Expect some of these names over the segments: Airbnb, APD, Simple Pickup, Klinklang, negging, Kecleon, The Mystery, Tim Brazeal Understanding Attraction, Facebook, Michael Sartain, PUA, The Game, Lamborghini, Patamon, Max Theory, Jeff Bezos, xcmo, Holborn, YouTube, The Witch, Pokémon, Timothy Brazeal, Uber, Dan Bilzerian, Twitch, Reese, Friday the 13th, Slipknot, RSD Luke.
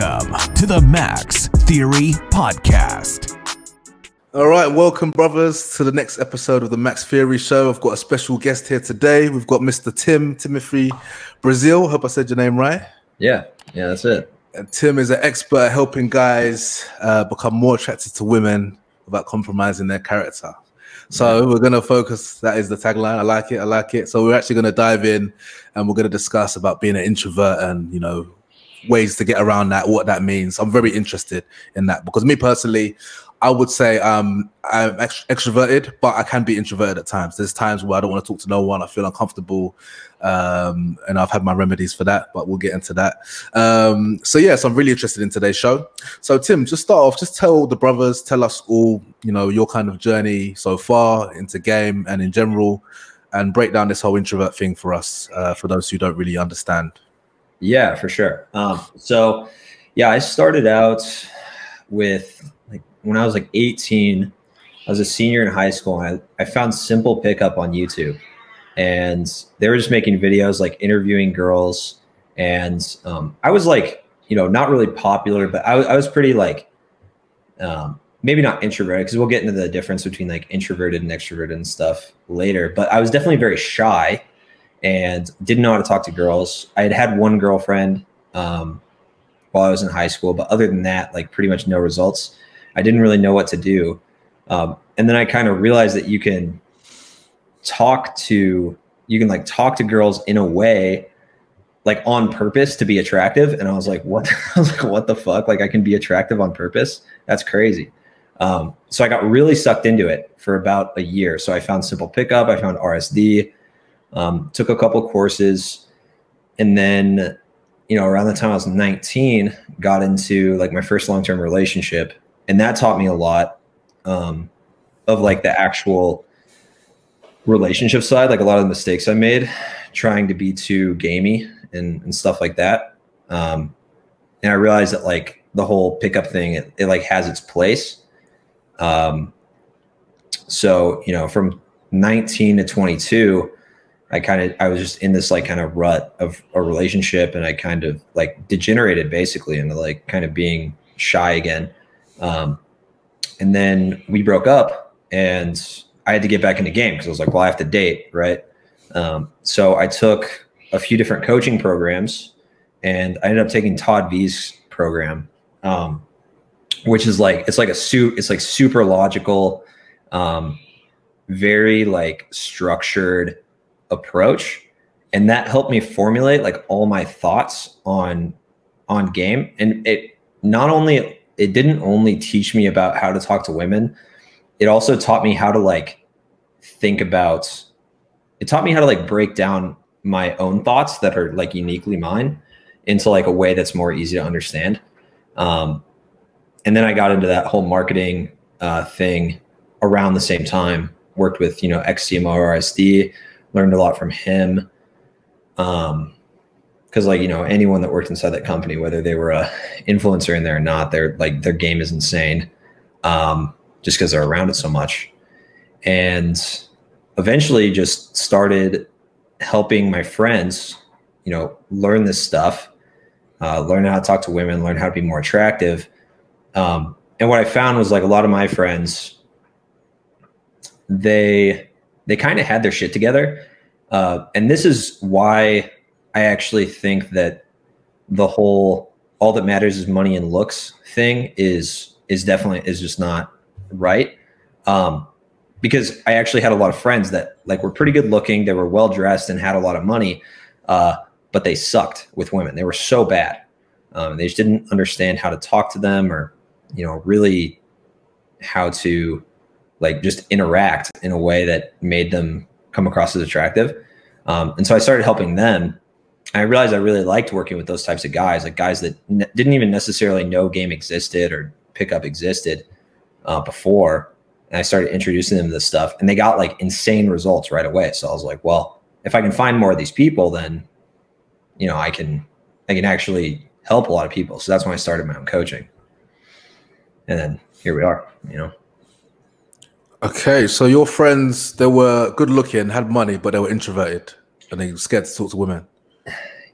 Welcome to the Max Theory Podcast. All right, welcome, brothers, to the next episode of the Max Theory Show. I've got a special guest here today. We've got Mr. Timothy Brazeal. Hope I said your name right. Yeah, that's it. And Tim is an expert at helping guys become more attracted to women without compromising their character. So we're going to focus, that is the tagline, I like it. So we're actually going to dive in and we're going to discuss about being an introvert and, you know, ways to get around that, what that means. I'm very interested in that because me personally, I would say I'm extroverted, but I can be introverted at times. There's times where I don't want to talk to no one, I feel uncomfortable, and I've had my remedies for that, but we'll get into that. So I'm really interested in today's show. So Tim, just start off, just tell the brothers, tell us all, you know, your kind of journey so far into game and in general, and break down this whole introvert thing for us, for those who don't really understand. Yeah, for sure. I started out with... when I was like 18, I was a senior in high school, and I found Simple Pickup on YouTube, and they were just making videos like interviewing girls. And I was like, you know, not really popular, but I was pretty like, maybe not introverted, because we'll get into the difference between like introverted and extroverted and stuff later. But I was definitely very shy and didn't know how to talk to girls. I had one girlfriend while I was in high school, but other than that, like pretty much no results. I didn't really know what to do. And then I kind of realized that you can talk to girls in a way, like on purpose to be attractive. And I was like, what the fuck? Like I can be attractive on purpose. That's crazy. So I got really sucked into it for about a year. So I found Simple Pickup. I found RSD, took a couple courses. And then, you know, around the time I was 19, got into like my first long-term relationship. And that taught me a lot of like the actual relationship side, like a lot of the mistakes I made trying to be too gamey and stuff like that. And I realized that like the whole pickup thing, it like has its place. So, you know, from 19 to 22, I was just in this like kind of rut of a relationship, and I kind of like degenerated basically into like kind of being shy again. And then we broke up and I had to get back into game because I was like, well, I have to date. Right. So I took a few different coaching programs, and I ended up taking Todd V's program, which is like, it's like super logical, very like structured approach. And that helped me formulate like all my thoughts on game. And it didn't only teach me about how to talk to women. It also taught me how to like think about, it taught me how to like break down my own thoughts that are like uniquely mine into like a way that's more easy to understand. And then I got into that whole marketing thing around the same time, worked with, you know, xcmo RSD, learned a lot from him. Because like, you know, anyone that worked inside that company, whether they were a influencer in there or not, they're like, their game is insane, just because they're around it so much. And eventually just started helping my friends, you know, learn this stuff, learn how to talk to women, learn how to be more attractive. And what I found was like a lot of my friends, they kind of had their shit together. And this is why I actually think that the whole all that matters is money and looks thing is definitely just not right. Because I actually had a lot of friends that like were pretty good looking, they were well dressed and had a lot of money, but they sucked with women. They were so bad. They just didn't understand how to talk to them, or, you know, really how to like just interact in a way that made them come across as attractive. And so I started helping them. I realized I really liked working with those types of guys, like guys that didn't even necessarily know game existed or pickup existed before. And I started introducing them to this stuff, and they got like insane results right away. So I was like, well, if I can find more of these people, then, you know, I can actually help a lot of people. So that's when I started my own coaching. And then here we are, you know. Okay. So your friends, they were good looking, had money, but they were introverted and they were scared to talk to women.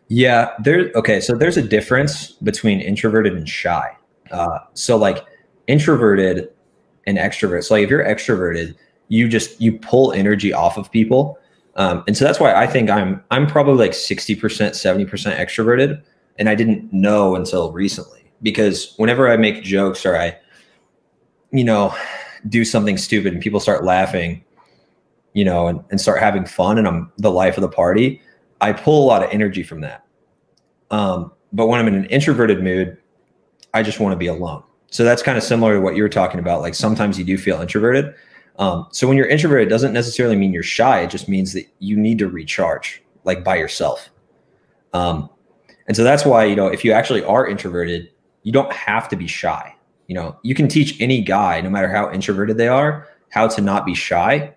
Yeah, so there's a difference between introverted and shy. So like introverted and extroverts. So like if you're extroverted, you pull energy off of people. And so that's why I think I'm probably like 60%, 70% extroverted. And I didn't know until recently, because whenever I make jokes or I, do something stupid and people start laughing, and start having fun and I'm the life of the party, I pull a lot of energy from that. But when I'm in an introverted mood, I just want to be alone. So that's kind of similar to what you were talking about. Like sometimes you do feel introverted. So when you're introverted, it doesn't necessarily mean you're shy. It just means that you need to recharge like by yourself. And so that's why, if you actually are introverted, you don't have to be shy. You can teach any guy, no matter how introverted they are, how to not be shy,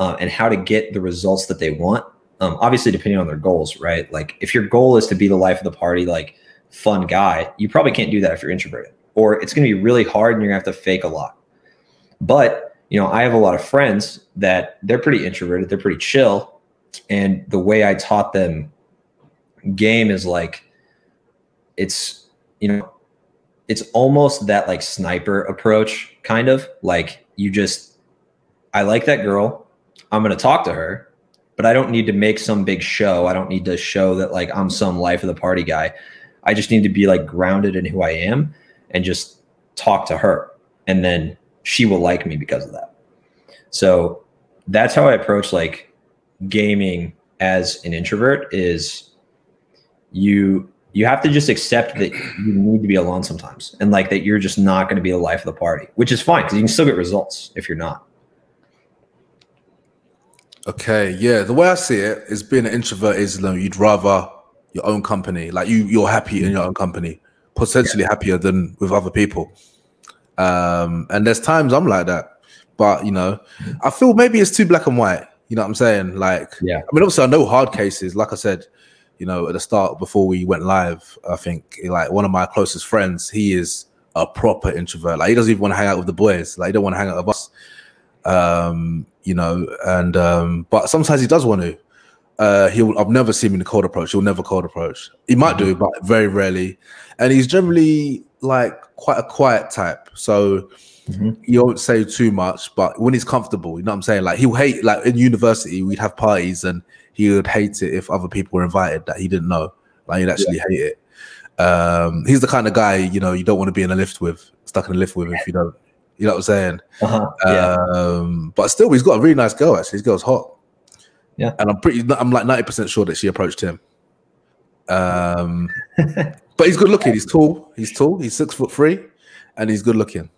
and how to get the results that they want. Obviously depending on their goals, right? Like if your goal is to be the life of the party, like fun guy, you probably can't do that if you're introverted, or it's going to be really hard and you're gonna have to fake a lot. But, I have a lot of friends that they're pretty introverted, they're pretty chill. And the way I taught them game is like, it's almost that like sniper approach, kind of like I like that girl, I'm going to talk to her, but I don't need to make some big show. I don't need to show that like I'm some life of the party guy. I just need to be like grounded in who I am and just talk to her. And then she will like me because of that. So that's how I approach like gaming as an introvert, is you have to just accept that you need to be alone sometimes, and like that you're just not going to be the life of the party, which is fine because you can still get results if you're not. Okay, yeah. The way I see it is, being an introvert is you'd rather your own company. Like you're happy in your own company, potentially happier than with other people. And there's times I'm like that, but I feel maybe it's too black and white. You know what I'm saying? Like, yeah. I mean, obviously I know hard cases. Like I said, at the start before we went live, I think like one of my closest friends, he is a proper introvert. Like he doesn't even want to hang out with the boys. Like he don't want to hang out with us. But sometimes he does want to. I've never seen him in a cold approach. He'll never cold approach. He might do, but very rarely. And he's generally like quite a quiet type. So he won't say too much, but when he's comfortable, you know what I'm saying? Like he'll hate, like in university, we'd have parties and he would hate it if other people were invited that he didn't know. Like he'd actually hate it. He's the kind of guy, you don't want to be stuck in a lift with if you don't. You know what I'm saying? But still, he's got a really nice girl, actually. His girl's hot. Yeah. And I'm like 90% sure that she approached him. But he's good looking. He's tall. He's 6'3", and he's good looking.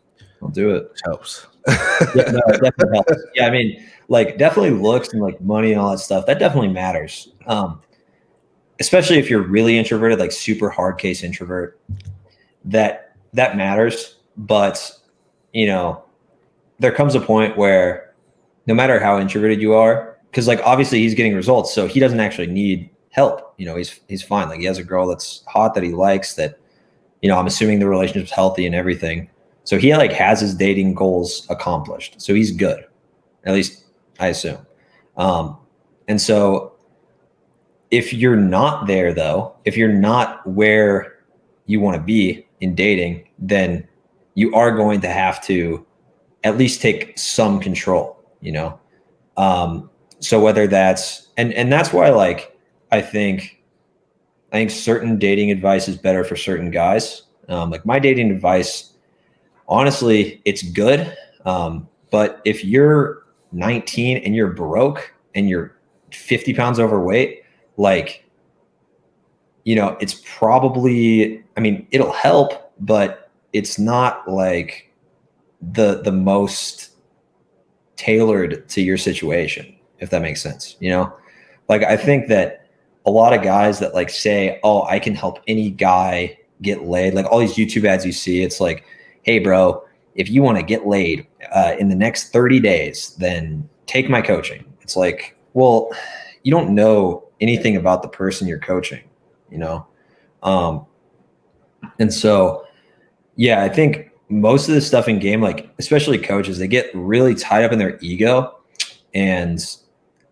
I'll do it. Which helps. It definitely helps. Yeah, I mean, like definitely looks and like money and all that stuff. That definitely matters. Especially if you're really introverted, like super hard case introvert. That matters, but there comes a point where no matter how introverted you are, because like obviously he's getting results, so he doesn't actually need help. He's fine. Like he has a girl that's hot that he likes, that I'm assuming the relationship's healthy and everything. So he like has his dating goals accomplished. So he's good. At least I assume. And so if you're not there though, if you're not where you want to be in dating, then you are going to have to at least take some control, so whether that's, and that's why, like, I think certain dating advice is better for certain guys. Like my dating advice, honestly, it's good. But if you're 19 and you're broke and you're 50 pounds overweight, like, it's probably, I mean, it'll help, but it's not like the most tailored to your situation, if that makes sense. Like I think that a lot of guys that like say, oh, I can help any guy get laid, like all these YouTube ads you see, it's like, hey bro, if you want to get laid in the next 30 days, then take my coaching. It's like, well, you don't know anything about the person you're coaching, and so yeah, I think most of the stuff in game, like especially coaches, they get really tied up in their ego and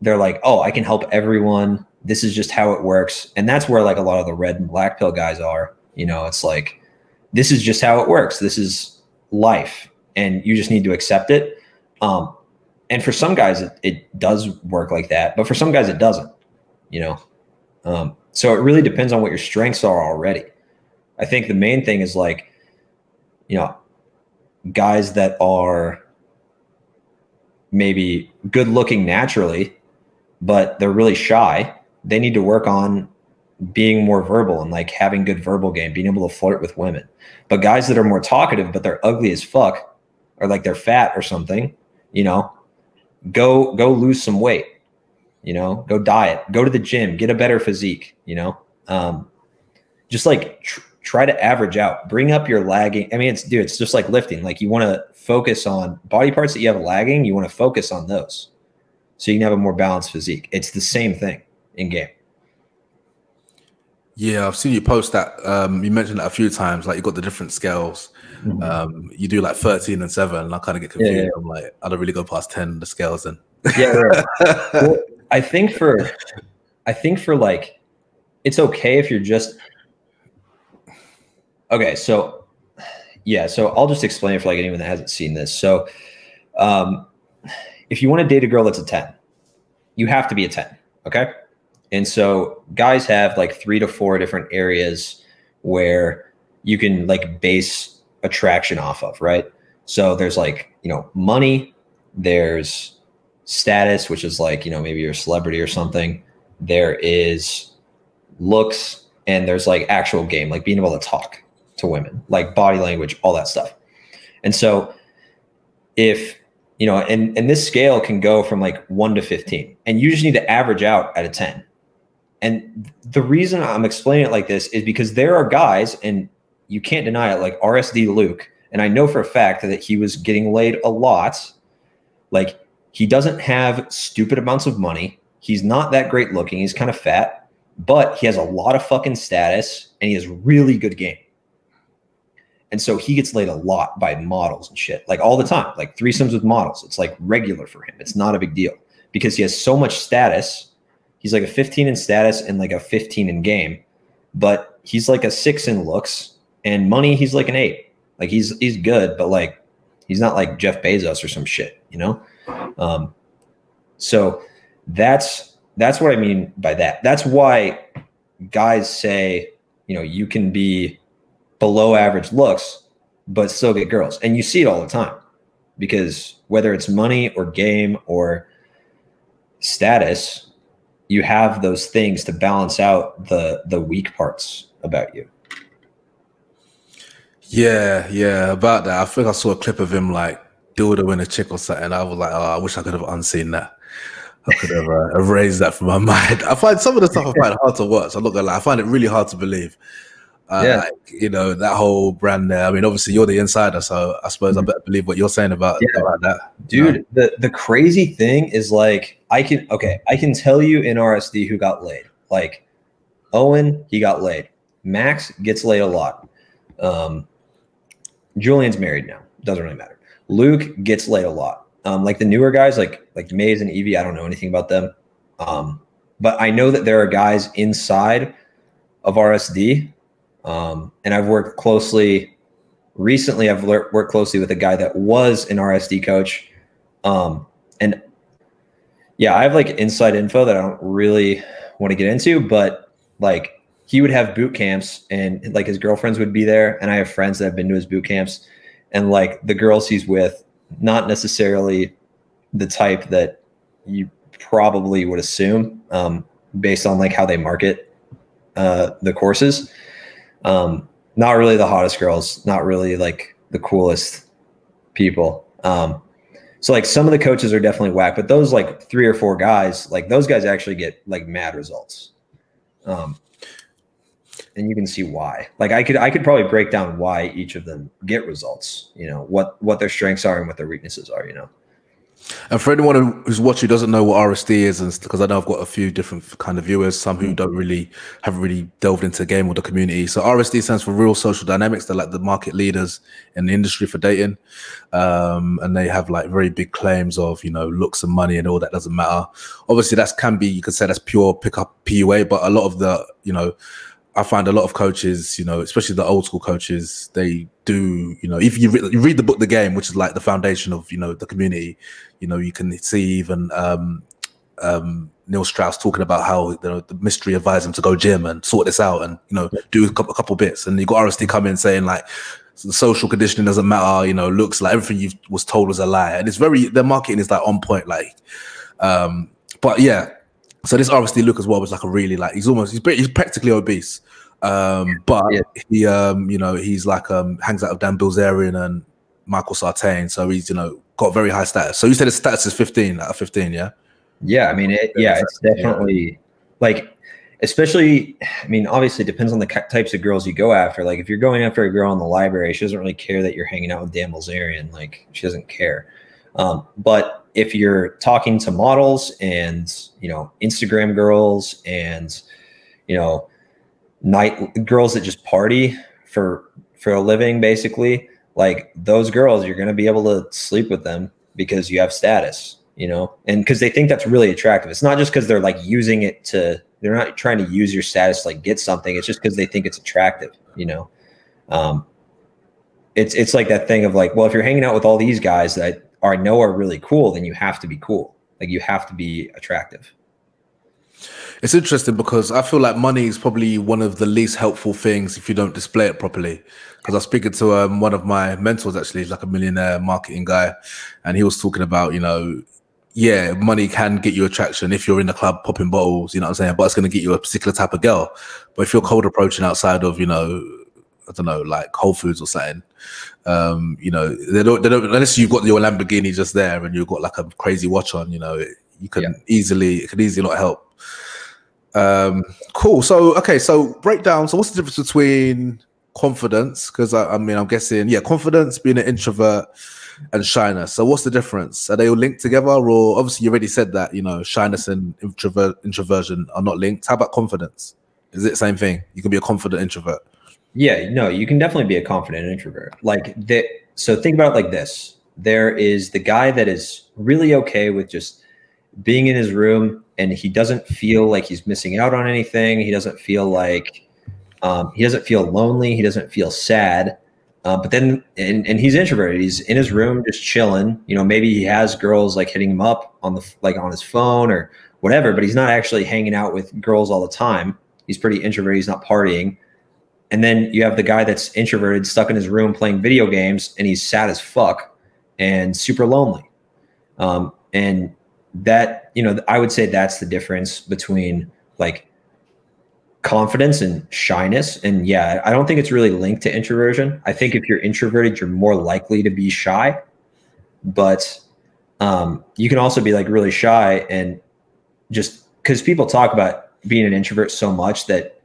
they're like, oh, I can help everyone. this is just how it works. And that's where like a lot of the red and black pill guys are, you know, it's like, this is just how it works. This is life and you just need to accept it. And for some guys, it does work like that, but for some guys it doesn't, you know? So it really depends on what your strengths are already. I think the main thing is like, you know, guys that are maybe good looking naturally, but they're really shy. They need to work on being more verbal and like having good verbal game, being able to flirt with women. But guys that are more talkative, but they're ugly as fuck, or like they're fat or something, you know, go lose some weight, you know, go diet, go to the gym, get a better physique, you know, just like try to average out, bring up your lagging. I mean, it's just like lifting. Like you want to focus on body parts that you have lagging. You want to focus on those so you can have a more balanced physique. It's the same thing in game. Yeah, I've seen you post that. You mentioned that a few times. Like you got the different scales. Mm-hmm. You do like 13 and 7. And I kind of get confused. Yeah, yeah. I'm like, I don't really go past 10 the scales then. Yeah, right. Well, I think for like, it's okay if you're just okay. So yeah, so I'll just explain it for like anyone that hasn't seen this. So if you want to date a girl that's a 10, you have to be a 10. Okay. And so guys have like 3 to 4 different areas where you can like base attraction off of, right? So there's like, you know, money, there's status, which is like, you know, maybe you're a celebrity or something. There is looks, and there's like actual game, like being able to talk to women, like body language, all that stuff. And so if, you know, and this scale can go from like 1 to 15, and you just need to average out at a 10. And the reason I'm explaining it like this is because there are guys, and you can't deny it, like RSD Luke. And I know for a fact that he was getting laid a lot. Like he doesn't have stupid amounts of money. He's not that great looking. He's kind of fat, but he has a lot of fucking status and he has really good game. And so he gets laid a lot by models and shit, like all the time, like threesomes with models. It's like regular for him. It's not a big deal because he has so much status. He's like a 15 in status and like a 15 in game, but he's like a 6 in looks and money. He's like an 8. Like he's good, but like, he's not like Jeff Bezos or some shit, you know? So that's what I mean by that. That's why guys say, you know, you can be below average looks, but still get girls. And you see it all the time because whether it's money or game or status, you have those things to balance out the weak parts about you. Yeah, about that. I think I saw a clip of him like dildo in a chick or something. I was like, oh, I wish I could have unseen that. I could have erased that from my mind. I find some of the stuff I find hard to watch. I'm not gonna lie. I find it really hard to believe. Like, you know, that whole brand there. I mean, obviously you're the insider, so I suppose I better believe what you're saying about that. Dude, you know? The crazy thing is like, I can tell you in RSD who got laid. Like Owen, he got laid. Max gets laid a lot. Julian's married now. Doesn't really matter. Luke gets laid a lot. Like the newer guys, like Maze and Evie, I don't know anything about them. But I know that there are guys inside of RSD. And I've worked closely recently. I've worked closely with a guy that was an RSD coach. And yeah, I have like inside info that I don't really want to get into, but like he would have boot camps and like his girlfriends would be there. And I have friends that have been to his boot camps, and like the girls he's with, not necessarily the type that you probably would assume, based on like how they market, the courses. Not really the hottest girls, not really like the coolest people. So like some of the coaches are definitely whack, but those like 3 or 4 guys, like those guys actually get like mad results. And you can see why, like I could probably break down why each of them get results, you know, what their strengths are and what their weaknesses are, you know? And for anyone who's watching who doesn't know what RSD is, and because I know I've got a few different kind of viewers, some who don't really haven't really delved into the game or the community. So RSD stands for Real Social Dynamics. They're like the market leaders in the industry for dating, and they have like very big claims of, you know, looks and money and all that doesn't matter. Obviously, that can be, you could say that's pure pickup PUA, but a lot of the, you know, I find a lot of coaches, you know, especially the old school coaches, they do, you know, if you read the book, The Game, which is like the foundation of, you know, the community, you know, you can see even Neil Strauss talking about how, you know, the mystery advised him to go gym and sort this out and, you know, do a couple bits. And you got RSD come in saying like, social conditioning doesn't matter, you know, looks, like everything you was told was a lie. And it's very, their marketing is like on point, like, but yeah. So this RSD Luke as well was like a really like, he's practically obese, but yeah. He you know, he's like hangs out with Dan Bilzerian and Michael Sartain, so he's, you know, got very high status. So you said his status is 15 out of 15, yeah? Yeah, I mean, it's definitely like, especially, I mean, obviously it depends on the types of girls you go after. Like if you're going after a girl in the library, she doesn't really care that you're hanging out with Dan Bilzerian. Like she doesn't care. But if you're talking to models and, you know, Instagram girls and, you know, night girls that just party for a living, basically, like those girls, you're going to be able to sleep with them because you have status, you know, and because they think that's really attractive. It's not just because they're like using it to, they're not trying to use your status to like get something. It's just because they think it's attractive, you know. It's like that thing of like, well, if you're hanging out with all these guys that I know are really cool, then you have to be cool. Like you have to be attractive. It's interesting because I feel like money is probably one of the least helpful things if you don't display it properly. Because I was speaking to one of my mentors, actually, he's like a millionaire marketing guy. And he was talking about, you know, yeah, money can get you attraction if you're in the club popping bottles, you know what I'm saying? But it's going to get you a particular type of girl. But if you're cold approaching outside of, you know, I don't know, like Whole Foods or something, you know, they don't, unless you've got your Lamborghini just there and you've got like a crazy watch on, you know, it can easily not help. Cool. So, okay. So breakdown. So what's the difference between confidence? Cause I'm guessing, yeah, confidence, being an introvert, and shyness. So what's the difference? Are they all linked together? Or obviously you already said that, you know, shyness and introversion are not linked. How about confidence? Is it the same thing? You can be a confident introvert. Yeah, no, you can definitely be a confident introvert. Like that. So think about it like this. There is the guy that is really okay with just being in his room and he doesn't feel like he's missing out on anything. He doesn't feel like, he doesn't feel lonely. He doesn't feel sad. But then, and he's introverted. He's in his room, just chilling. You know, maybe he has girls like hitting him up on the, like on his phone or whatever, but he's not actually hanging out with girls all the time. He's pretty introverted. He's not partying. And then you have the guy that's introverted, stuck in his room playing video games, and he's sad as fuck and super lonely. And that, you know, I would say that's the difference between like confidence and shyness. And yeah, I don't think it's really linked to introversion. I think if you're introverted, you're more likely to be shy, but you can also be like really shy, and just because people talk about being an introvert so much that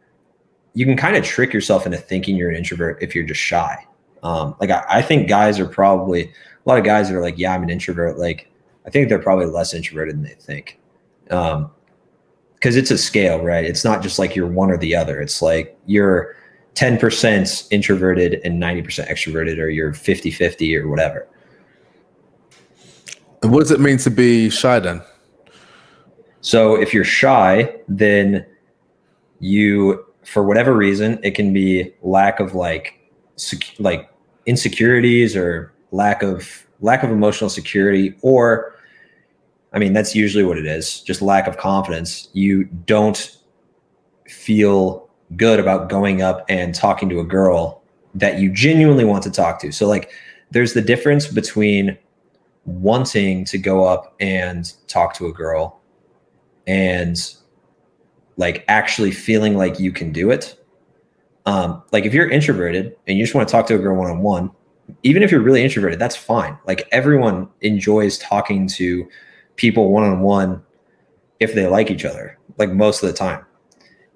you can kind of trick yourself into thinking you're an introvert if you're just shy. Like I think guys are probably, a lot of guys that are like, yeah, I'm an introvert. Like I think they're probably less introverted than they think. Cause it's a scale, right? It's not just like you're one or the other. It's like you're 10% introverted and 90% extroverted, or you're 50-50 or whatever. And what does it mean to be shy then? So if you're shy, then you, for whatever reason, it can be lack of like insecurities or lack of emotional security, or, I mean, that's usually what it is, just lack of confidence. You don't feel good about going up and talking to a girl that you genuinely want to talk to. So like there's the difference between wanting to go up and talk to a girl and like actually feeling like you can do it. Like if you're introverted and you just want to talk to a girl one-on-one, even if you're really introverted, that's fine. Like everyone enjoys talking to people one-on-one if they like each other, like most of the time.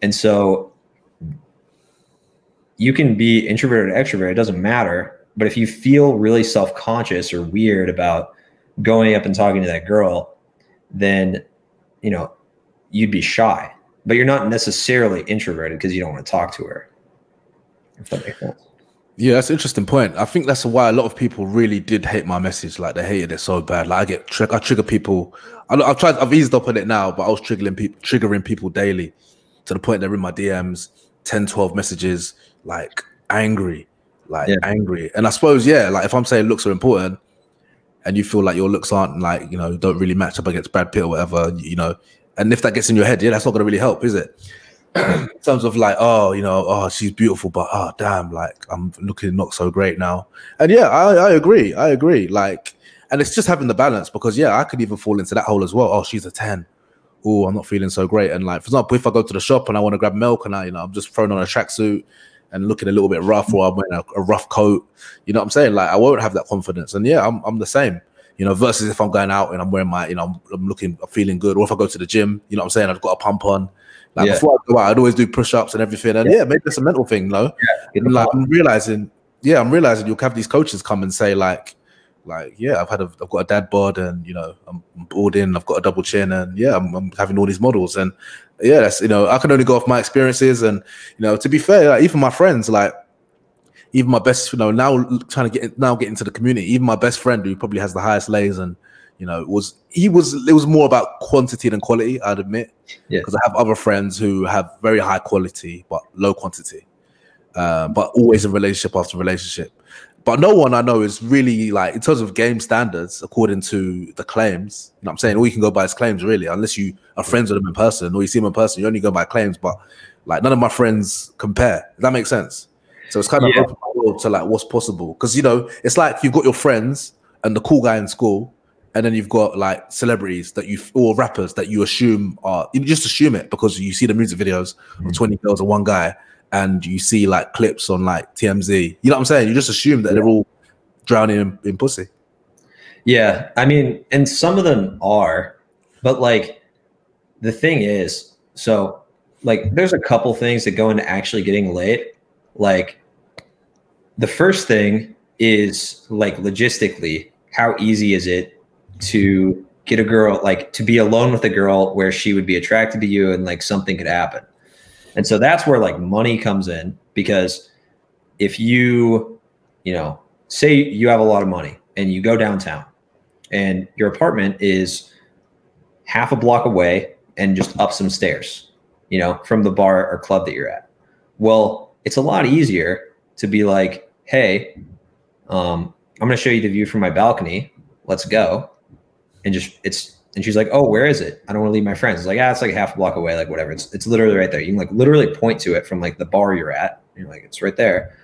And so you can be introverted or extroverted, it doesn't matter. But if you feel really self-conscious or weird about going up and talking to that girl, then, you know, you'd be shy, but you're not necessarily introverted because you don't want to talk to her. If that makes sense. Yeah, that's an interesting point. I think that's why a lot of people really did hate my message. Like, they hated it so bad. Like, I trigger people. I've eased up on it now, but I was triggering people daily to the point they're in my DMs, 10, 12 messages, like angry. And I suppose, yeah, like if I'm saying looks are important and you feel like your looks aren't, like, you know, don't really match up against Brad Pitt or whatever, you know, and if that gets in your head, yeah, that's not going to really help, is it? In terms of like, oh, you know, oh, she's beautiful, but oh, damn, like I'm looking not so great now. And yeah, I agree. Like, and it's just having the balance, because yeah, I could even fall into that hole as well. Oh, she's a 10. Oh, I'm not feeling so great. And like, for example, if I go to the shop and I want to grab milk and I, you know, I'm just throwing on a tracksuit and looking a little bit rough, or I'm wearing a rough coat, you know what I'm saying? Like, I won't have that confidence. And yeah, I'm the same. You know, versus if I'm going out and I'm wearing my, you know, I'm feeling good. Or if I go to the gym, you know what I'm saying? I've got a pump on. Like, before I go out, I'd always do push-ups and everything. And yeah, maybe it's a mental thing, though. Yeah, like, I'm realizing you'll have these coaches come and say, like, yeah, I've got a dad bod, and, you know, I'm bald in, I've got a double chin, and yeah, I'm having all these models. And yeah, that's, you know, I can only go off my experiences. And, you know, to be fair, like, even my friends, like, even my best, you know, now get into the community, even my best friend, who probably has the highest lays, and, you know, it was more about quantity than quality, I'd admit. Yeah. Because I have other friends who have very high quality but low quantity, but always in relationship after relationship. But no one I know is really, like, in terms of game standards, according to the claims, you know what I'm saying? All you can go by is claims, really, unless you are friends with them in person or you see them in person, you only go by claims. But like, none of my friends compare. Does that make sense? So it's kind of open the world to like what's possible. Because, you know, it's like you've got your friends and the cool guy in school, and then you've got like celebrities that you, or rappers that you assume are, you just assume it because you see the music videos of 20 girls and one guy, and you see like clips on like TMZ. You know what I'm saying? You just assume that they're all drowning in pussy. Yeah. I mean, and some of them are, but like the thing is, so like there's a couple things that go into actually getting laid. Like the first thing is like logistically, how easy is it to get a girl, like to be alone with a girl where she would be attracted to you and like something could happen. And so that's where like money comes in, because if you know, say you have a lot of money and you go downtown and your apartment is half a block away and just up some stairs, you know, from the bar or club that you're at. Well, it's a lot easier to be like, hey, I'm going to show you the view from my balcony. Let's go. And she's like, oh, where is it? I don't want to leave my friends. It's like, it's like half a block away, like whatever. It's literally right there. You can like literally point to it from like the bar you're at. You're like, it's right there.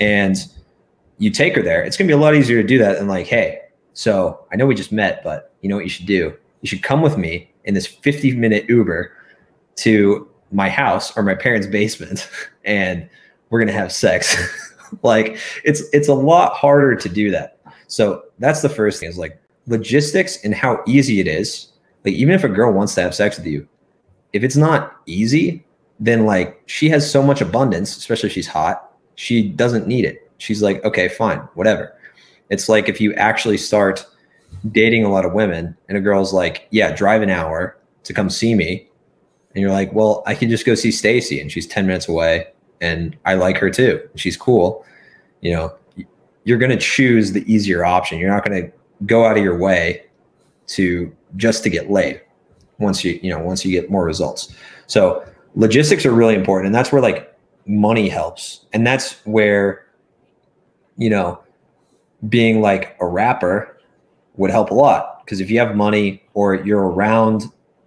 And you take her there. It's going to be a lot easier to do that than like, hey, so I know we just met, but you know what you should do? You should come with me in this 50-minute Uber to my house or my parents' basement, and we're going to have sex. Like it's a lot harder to do that. So that's the first thing, is like logistics and how easy it is. Like, even if a girl wants to have sex with you, if it's not easy, then like she has so much abundance, especially if she's hot, she doesn't need it. She's like, okay, fine, whatever. It's like if you actually start dating a lot of women and a girl's like, yeah, drive an hour to come see me. And you're like, well, I can just go see Stacy and she's 10 minutes away, and I like her too, she's cool. You know, you're going to choose the easier option. You're not going to go out of your way to get laid once you get more results. So logistics are really important. And that's where like money helps. And that's where, you know, being like a rapper would help a lot. Because if you have money or you're around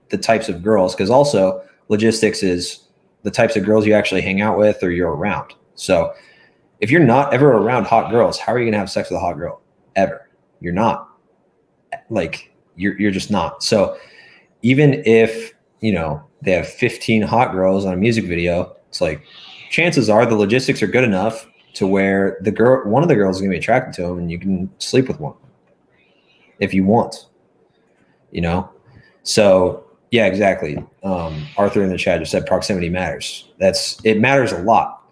the types of girls, because also logistics is the types of girls you actually hang out with or you're around. So if you're not ever around hot girls, how are you going to have sex with a hot girl ever? You're not. Like you're just not. So even if, you know, they have 15 hot girls on a music video, it's like chances are the logistics are good enough to where one of the girls is going to be attracted to him, and you can sleep with one if you want, you know? So yeah, exactly. Arthur in the chat just said proximity matters. It matters a lot.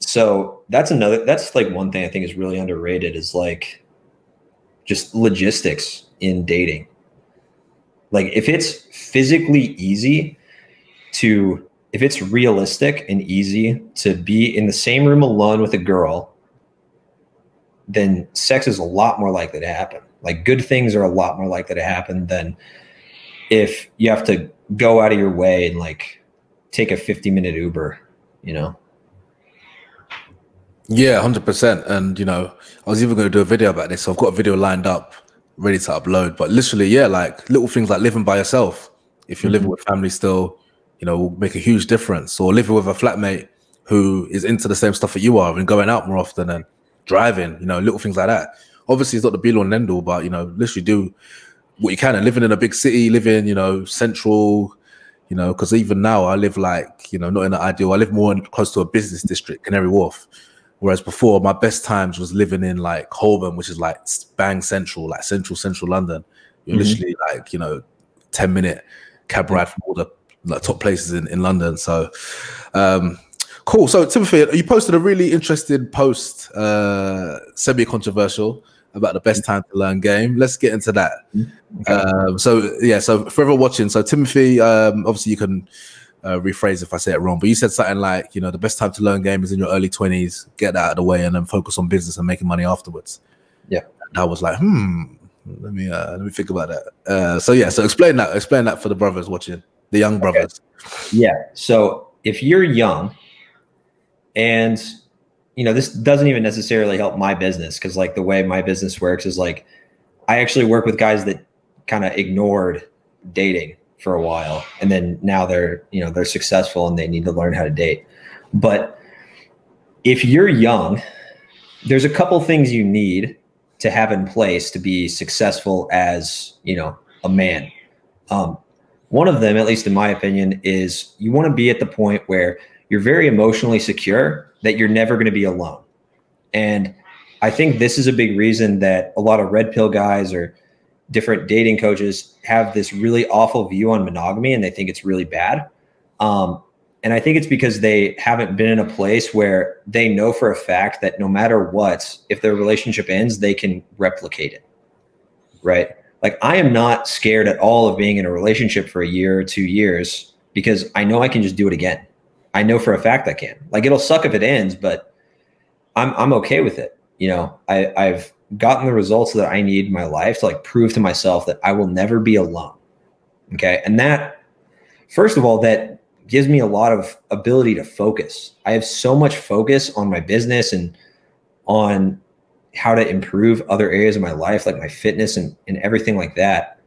So that's like one thing I think is really underrated, is like just logistics in dating. Like if it's physically easy to, if it's realistic and easy to be in the same room alone with a girl, then sex is a lot more likely to happen. Like good things are a lot more likely to happen than if you have to go out of your way and like take a 50-minute Uber, you know? Yeah, 100%. And, you know, I was even going to do a video about this. So I've got a video lined up, ready to upload. But literally, yeah, like little things like living by yourself. If you're living with family still, you know, will make a huge difference. Or living with a flatmate who is into the same stuff that you are and going out more often and driving, you know, little things like that. Obviously, it's not the be-all and end-all, but, you know, literally do what you can. And living in a big city, living, you know, central, you know, because even now I live like, you know, not in the ideal. I live more in, close to a business district, Canary Wharf. Whereas before, my best times was living in like Holborn, which is like bang central, like central London. You're literally like, you know, 10-minute cab ride from all the like top places in London. So, cool. So Timothy, you posted a really interesting post, semi-controversial, about the best time to learn game. Let's get into that. Okay. So for everyone watching, so Timothy, obviously you can rephrase if I say it wrong, but you said something like, you know, the best time to learn game is in your early 20s, get that out of the way and then focus on business and making money afterwards. Yeah. And I was like, let me think about that. So explain that for the brothers watching, the young brothers. Okay. Yeah. So if you're young and, you know, this doesn't even necessarily help my business because like the way my business works is like I actually work with guys that kind of ignored dating for a while. And then now they're, you know, they're successful and they need to learn how to date. But if you're young, there's a couple things you need to have in place to be successful as, you know, a man. One of them, at least in my opinion, is you want to be at the point where you're very emotionally secure that you're never going to be alone. And I think this is a big reason that a lot of red pill guys or different dating coaches have this really awful view on monogamy and they think it's really bad. And I think it's because they haven't been in a place where they know for a fact that no matter what, if their relationship ends, they can replicate it, right? Like I am not scared at all of being in a relationship for a year or 2 years because I know I can just do it again. I know for a fact I can. Like it'll suck if it ends, but I'm okay with it. You know, I've gotten the results that I need in my life to like prove to myself that I will never be alone. Okay. And that, first of all, that gives me a lot of ability to focus. I have so much focus on my business and on how to improve other areas of my life, like my fitness and everything like that,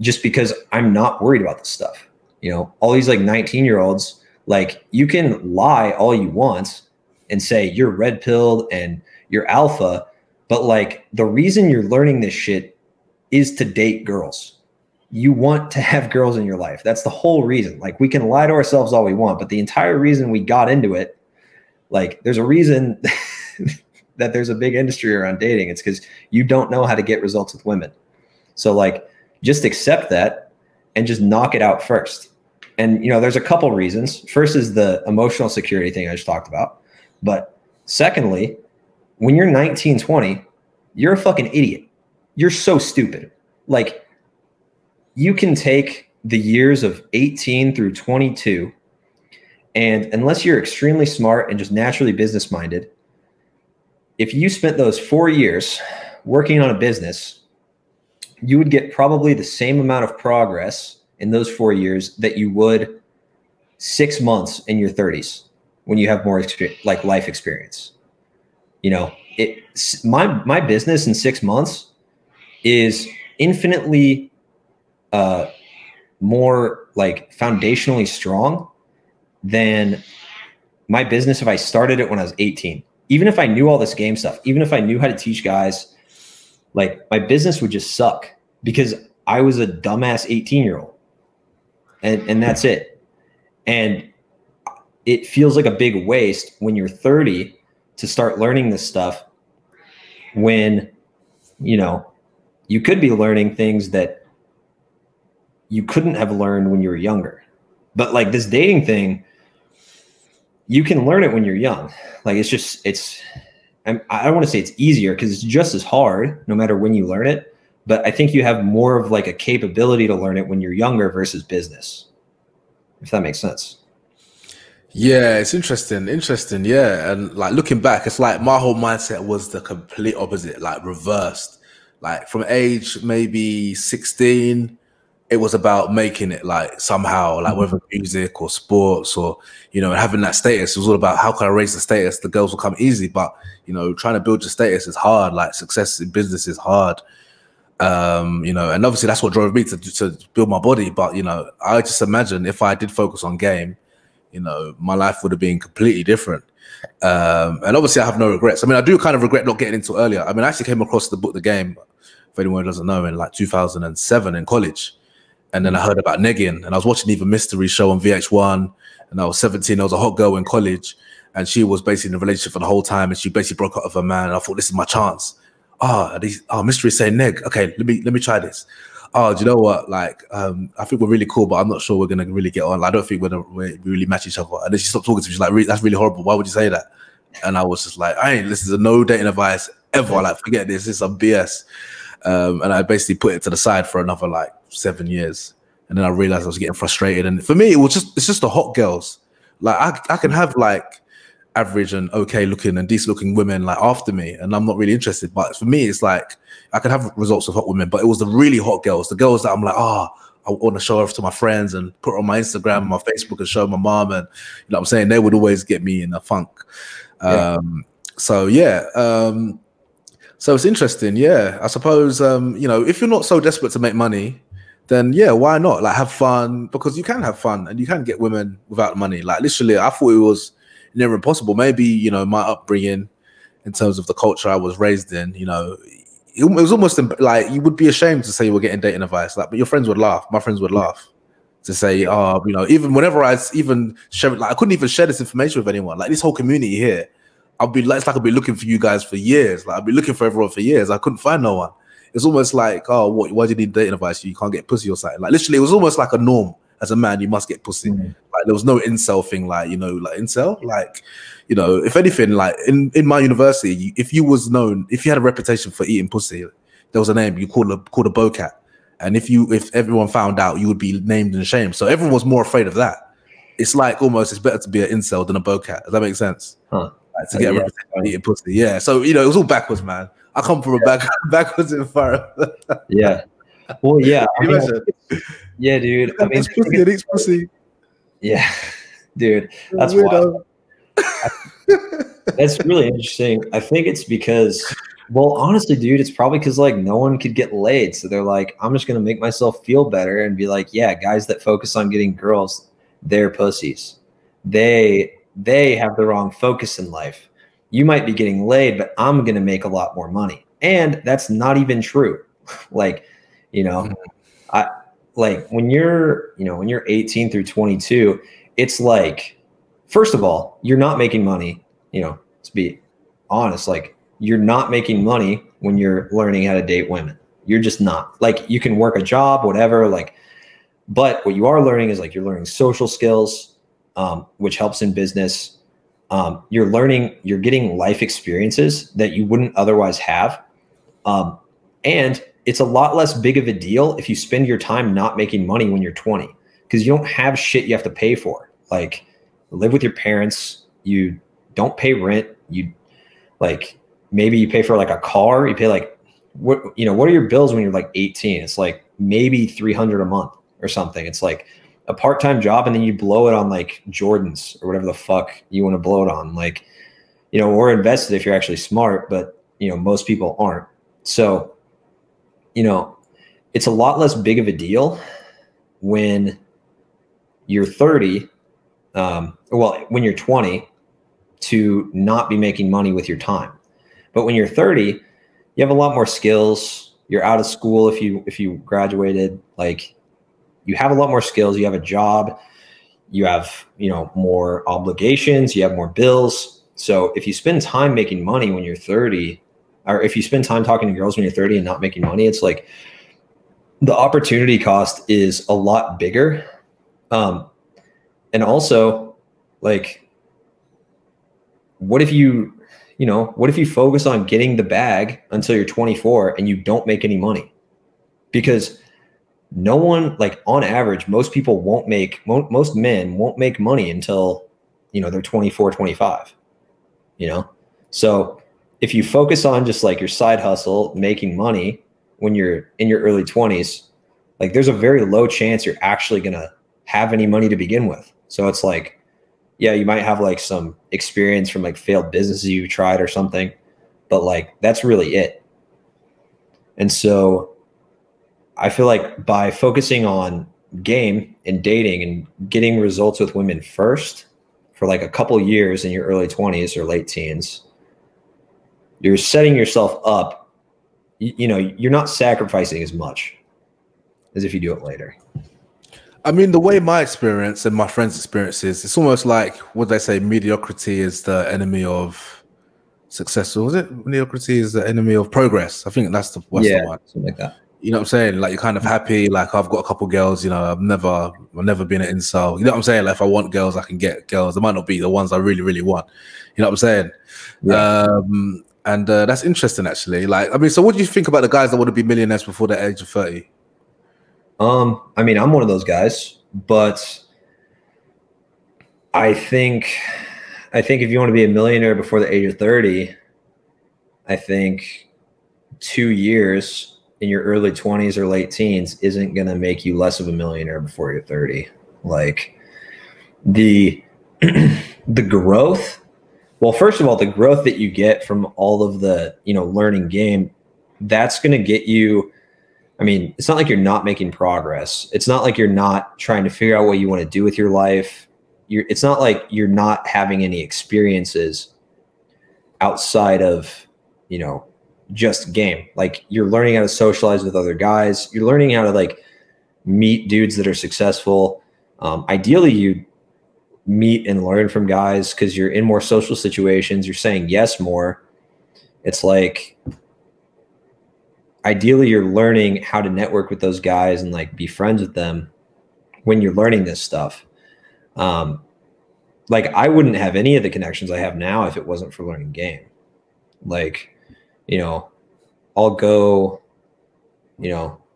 just because I'm not worried about this stuff. You know, all these like 19-year-olds, like you can lie all you want and say you're red pilled and you're alpha, but like the reason you're learning this shit is to date girls. You want to have girls in your life. That's the whole reason. Like we can lie to ourselves all we want, but the entire reason we got into it, like there's a reason that there's a big industry around dating. It's because you don't know how to get results with women. So like just accept that and just knock it out first. And, you know, there's a couple reasons. First is the emotional security thing I just talked about. But secondly, when you're 19, 20, you're a fucking idiot. You're so stupid. Like you can take the years of 18 through 22. And unless you're extremely smart and just naturally business minded, if you spent those 4 years working on a business, you would get probably the same amount of progress in those 4 years that you would 6 months in your 30s when you have more experience, like life experience. You know, it my business in 6 months is infinitely more like foundationally strong than my business if I started it when I was 18. Even if I knew all this game stuff, even if I knew how to teach guys, like my business would just suck because I was a dumbass 18-year-old. And that's it. And it feels like a big waste when you're 30 to start learning this stuff when, you know, you could be learning things that you couldn't have learned when you were younger. But like this dating thing, you can learn it when you're young. Like it's just, it's, I don't want to say it's easier because it's just as hard no matter when you learn it, but I think you have more of like a capability to learn it when you're younger versus business, if that makes sense. Yeah, it's interesting. Yeah. And like looking back, it's like my whole mindset was the complete opposite, like reversed. Like from age maybe 16, it was about making it like somehow, like whether music or sports or, you know, having that status. It was all about how can I raise the status? The girls will come easy, but, you know, trying to build your status is hard. Like success in business is hard. You know, and obviously that's what drove me to build my body. But, you know, I just imagine if I did focus on game, you know, my life would have been completely different. And obviously I have no regrets. I mean, I do kind of regret not getting into it earlier. I mean, I actually came across the book, The Game, if anyone doesn't know, in like 2007 in college. And then I heard about negging, and I was watching even Mystery show on VH1, and I was 17. I was a hot girl in college, and she was basically in a relationship for the whole time, and she basically broke up with her man. And I thought, this is my chance. Mystery's saying neg. Okay, let me try this. Oh, do you know what? Like, I think we're really cool, but I'm not sure we're gonna really get on. Like, I don't think we really match each other. And then she stopped talking to me. She's like, that's really horrible. Why would you say that? And I was just like, this is no dating advice ever. Like, forget this. This is some BS. And I basically put it to the side for another like 7 years, and then I realized I was getting frustrated. And for me, it's just the hot girls. Like I can have like average and okay looking and decent looking women like after me, and I'm not really interested. But for me, it's like I can have results with hot women, but it was the really hot girls, the girls that I'm like, I want to show off to my friends and put on my Instagram and my Facebook and show my mom, and you know what I'm saying, they would always get me in a funk. Yeah. So it's interesting, yeah. I suppose, you know, if you're not so desperate to make money, then yeah, why not? Like, have fun, because you can have fun and you can get women without money. Like, literally, I thought it was never impossible. Maybe, you know, my upbringing in terms of the culture I was raised in, you know, it was almost like you would be ashamed to say you were getting dating advice, like, but your friends would laugh. My friends would laugh to say, you know, even whenever I even share it, like, I couldn't even share this information with anyone. Like, this whole community here, I'll be looking for you guys for years. Like, I'll be looking for everyone for years. I couldn't find no one. It's almost like, why do you need dating advice? You can't get pussy or something. Like, literally, it was almost like a norm. As a man, you must get pussy. Mm-hmm. Like, there was no incel thing, like, you know, like incel. Like, you know, if anything, like in my university, if you was known, if you had a reputation for eating pussy, there was a name you called a bocat. And if everyone found out, you would be named and shamed. So everyone was more afraid of that. It's like almost it's better to be an incel than a bocat. Does that make sense? Huh. To get eating pussy, yeah. So you know, it was all backwards, man. I come from a backwards environment. Yeah. Well, yeah. Yeah, dude. I mean, it's pussy. Yeah, dude. That's wild. That's really interesting. I think it's because, well, honestly, dude, it's probably because like no one could get laid, so they're like, I'm just gonna make myself feel better and be like, yeah, guys that focus on getting girls, they're pussies. They have the wrong focus in life. You might be getting laid, but I'm going to make a lot more money. And that's not even true. Like, you know, mm-hmm. I like when you're 18 through 22, it's like, first of all, you're not making money, you know, to be honest, like you're not making money when you're learning how to date women. You're just not. Like, you can work a job, whatever, like, but what you are learning is like, you're learning social skills, which helps in business. You're getting life experiences that you wouldn't otherwise have. And it's a lot less big of a deal if you spend your time not making money when you're 20, because you don't have shit you have to pay for. Like, live with your parents, you don't pay rent. You like, maybe you pay for like a car, you pay like, what are your bills when you're like 18? It's like maybe $300 a month or something. It's like a part-time job, and then you blow it on like Jordans or whatever the fuck you want to blow it on. Like, you know, or invest it if you're actually smart, but you know, most people aren't. So, you know, it's a lot less big of a deal when you're 30, when you're 20, to not be making money with your time. But when you're 30, you have a lot more skills. You're out of school if you graduated, like, you have a lot more skills. You have a job. You have, you know, more obligations. You have more bills. So if you spend time making money when you're 30, or if you spend time talking to girls when you're 30 and not making money, it's like the opportunity cost is a lot bigger. And also, like, what if you focus on getting the bag until you're 24 and you don't make any money? Because no one, like on average, most men won't make money until, they're 24, 25, So if you focus on just like your side hustle, making money when you're in your early 20s, like there's a very low chance you're actually going to have any money to begin with. So it's like, yeah, you might have like some experience from like failed businesses you've tried or something, but like that's really it. And so I feel like by focusing on game and dating and getting results with women first for like a couple years in your early 20s or late teens, you're setting yourself up, you're not sacrificing as much as if you do it later. I mean, the way my experience and my friends' experience is, it's almost like, what they say, mediocrity is the enemy of success. Or was it mediocrity is the enemy of progress? I think that's the one. Something like that. You know what I'm saying? Like, you're kind of happy. Like, I've got a couple girls, I've never been an incel. You know what I'm saying? Like, if I want girls, I can get girls. They might not be the ones I really, really want. You know what I'm saying? Yeah. And that's interesting, actually. Like, I mean, so what do you think about the guys that want to be millionaires before the age of 30? I mean, I'm one of those guys, but I think if you want to be a millionaire before the age of 30, I think 2 years in your early 20s or late teens isn't going to make you less of a millionaire before you're 30. Like the growth, well, first of all, the growth that you get from all of the, learning game, that's going to get you. I mean, it's not like you're not making progress. It's not like you're not trying to figure out what you want to do with your life. It's not like you're not having any experiences outside of, just game. Like you're learning how to socialize with other guys. You're learning how to like meet dudes that are successful. Ideally, you meet and learn from guys because you're in more social situations. You're saying yes more. It's like, ideally, you're learning how to network with those guys and like be friends with them when you're learning this stuff. Like I wouldn't have any of the connections I have now if it wasn't for learning game. Like, I'll go,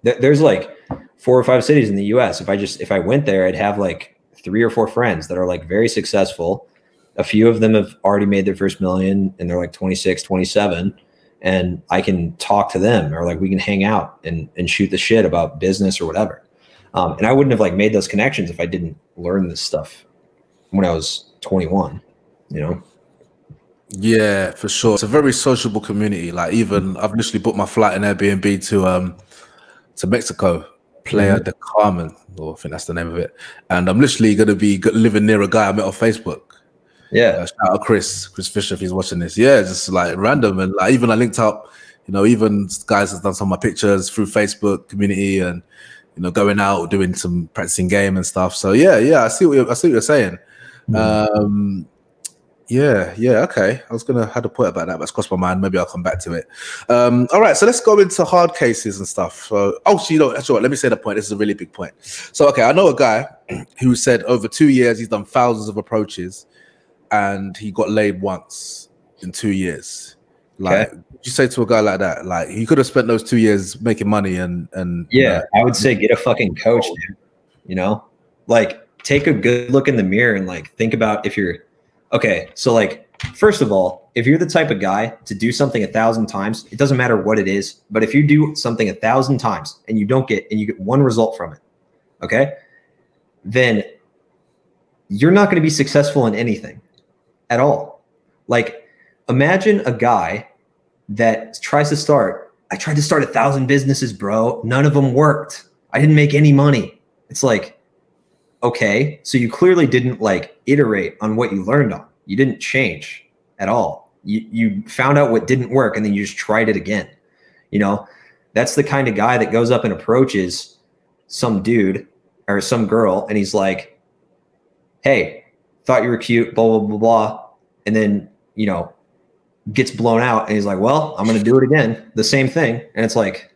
there's like 4 or 5 cities in the US. If I went there, I'd have like 3 or 4 friends that are like very successful. A few of them have already made their first million and they're like 26, 27. And I can talk to them or like we can hang out and shoot the shit about business or whatever. And I wouldn't have like made those connections if I didn't learn this stuff when I was 21, Yeah, for sure. It's a very sociable community. Like even I've literally booked my flight in Airbnb to Mexico, Playa de Carmen, or I think that's the name of it. And I'm literally going to be living near a guy I met on Facebook. Yeah, shout out Chris Fisher if he's watching this. Yeah, just like random and like even I linked up, even guys have done some of my pictures through Facebook community and going out doing some practicing game and stuff. So yeah, I see what you're saying. Okay. I was gonna have a point about that, but it's crossed my mind. Maybe I'll come back to it. All right, so let's go into hard cases and stuff. So, let me say the point. This is a really big point. So okay, I know a guy who said over 2 years he's done thousands of approaches. And he got laid once in 2 years. Like, okay. What you say to a guy like that? Like, he could have spent those 2 years making money and I would say get a fucking coach, dude. Like take a good look in the mirror and like think about if you're okay. So like, first of all, if you're the type of guy to do something 1,000 times, it doesn't matter what it is. But if you do something 1,000 times and you get one result from it, okay, then you're not going to be successful in anything. At all. Like imagine a guy that I tried to start 1,000 businesses, bro. None of them worked. I didn't make any money. It's like, okay. So you clearly didn't like iterate on what you learned on. You didn't change at all. You found out what didn't work and then you just tried it again. That's the kind of guy that goes up and approaches some dude or some girl. And he's like, hey, thought you were cute, blah, blah, blah, blah. And then, gets blown out and he's like, well, I'm going to do it again. The same thing. And it's like,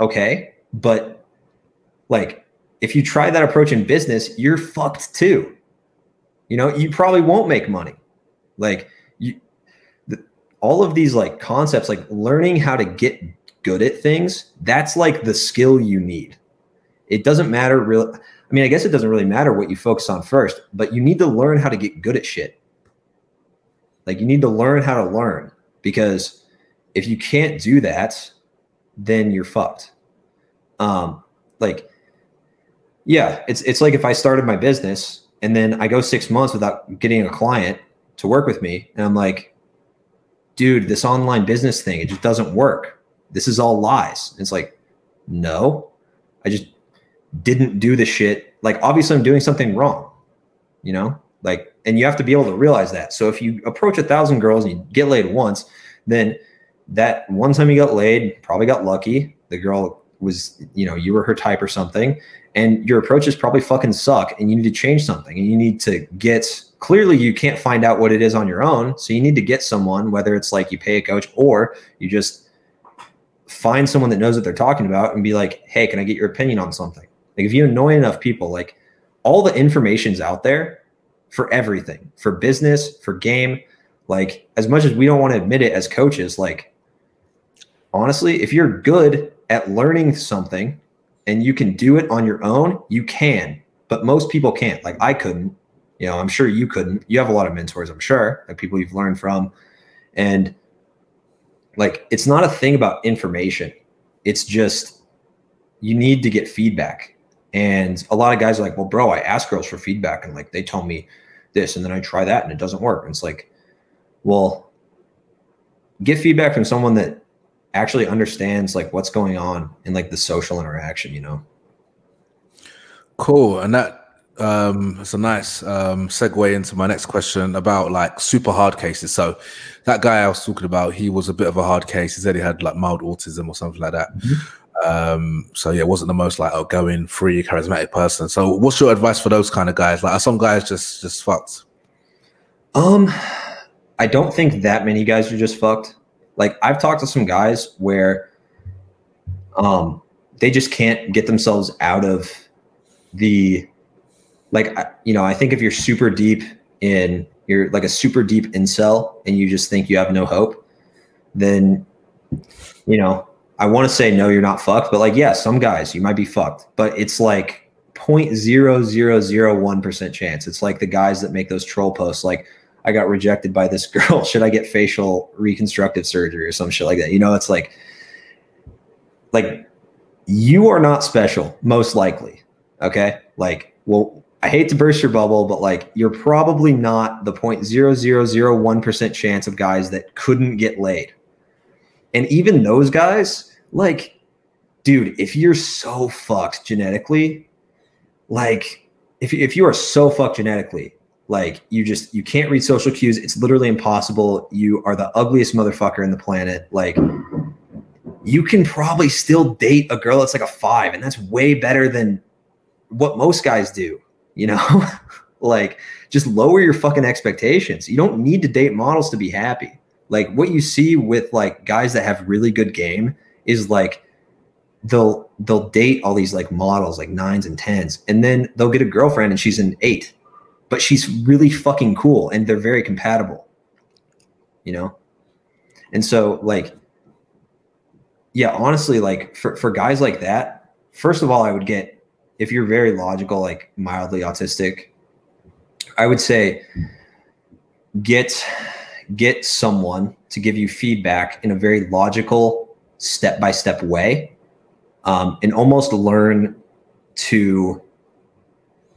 okay, but like, if you try that approach in business, you're fucked too. You probably won't make money. Like all of these like concepts, like learning how to get good at things, that's like the skill you need. It doesn't matter really. I mean, I guess it doesn't really matter what you focus on first, but you need to learn how to get good at shit. Like you need to learn how to learn, because if you can't do that, then you're fucked. Like, yeah, it's like if I started my business and then I go 6 months without getting a client to work with me, and I'm like, dude, this online business thing, it just doesn't work. This is all lies. And it's like, no, I just didn't do the shit. Like, obviously I'm doing something wrong, you know, like, and you have to be able to realize that. So if you approach 1,000 girls and you get laid once, then that one time you got laid, probably got lucky. The girl was, you know, you were her type or something, and your approaches probably fucking suck, and you need to change something, and you need to get, clearly you can't find out what it is on your own. So you need to get someone, whether it's like you pay a coach or you just find someone that knows what they're talking about and be like, hey, can I get your opinion on something? Like if you annoy enough people, like all the information's out there for everything, for business, for game. Like as much as we don't want to admit it as coaches, like honestly, if you're good at learning something and you can do it on your own, you can, but most people can't. Like I couldn't, you know, I'm sure you couldn't. You have a lot of mentors, I'm sure, like people you've learned from. And like, it's not a thing about information. It's just, you need to get feedback. And a lot of guys are like, well, bro, I ask girls for feedback and like, they tell me this and then I try that and it doesn't work. And it's like, well, get feedback from someone that actually understands like what's going on in like the social interaction, you know? Cool. And that, it's a nice, segue into my next question about like super hard cases. So that guy I was talking about, he was a bit of a hard case. He said he had like mild autism or something like that. Mm-hmm. So yeah, it wasn't the most like outgoing, free, charismatic person. So what's your advice for those kind of guys? Like are some guys just fucked? I don't think that many guys are just fucked. Like I've talked to some guys where, they just can't get themselves out of the, like, you know, I think if you're super deep in, you're like a super deep incel and you just think you have no hope, then, you know, I want to say, no, you're not fucked, but like, yeah, some guys you might be fucked, but it's like 0.0001% chance. It's like the guys that make those troll posts. Like I got rejected by this girl. Should I get facial reconstructive surgery or some shit like that? You know, it's like you are not special, most likely. Okay. Like, well, I hate to burst your bubble, but like, you're probably not the 0.0001% chance of guys that couldn't get laid. And even those guys, like, dude, if you're so fucked genetically, like if you are so fucked genetically, like you can't read social cues. It's literally impossible. You are the ugliest motherfucker in the planet. Like you can probably still date a girl that's like a 5, and that's way better than what most guys do, you know? Like just lower your fucking expectations. You don't need to date models to be happy. Like what you see with like guys that have really good game is like they'll date all these like models, like 9s and 10s, and then they'll get a girlfriend and she's an 8, but she's really fucking cool and they're very compatible, you know? And so like, yeah, honestly, like for guys like that, first of all, I would get, if you're very logical, like mildly autistic, I would say get someone to give you feedback in a very logical step-by-step way, and almost learn to,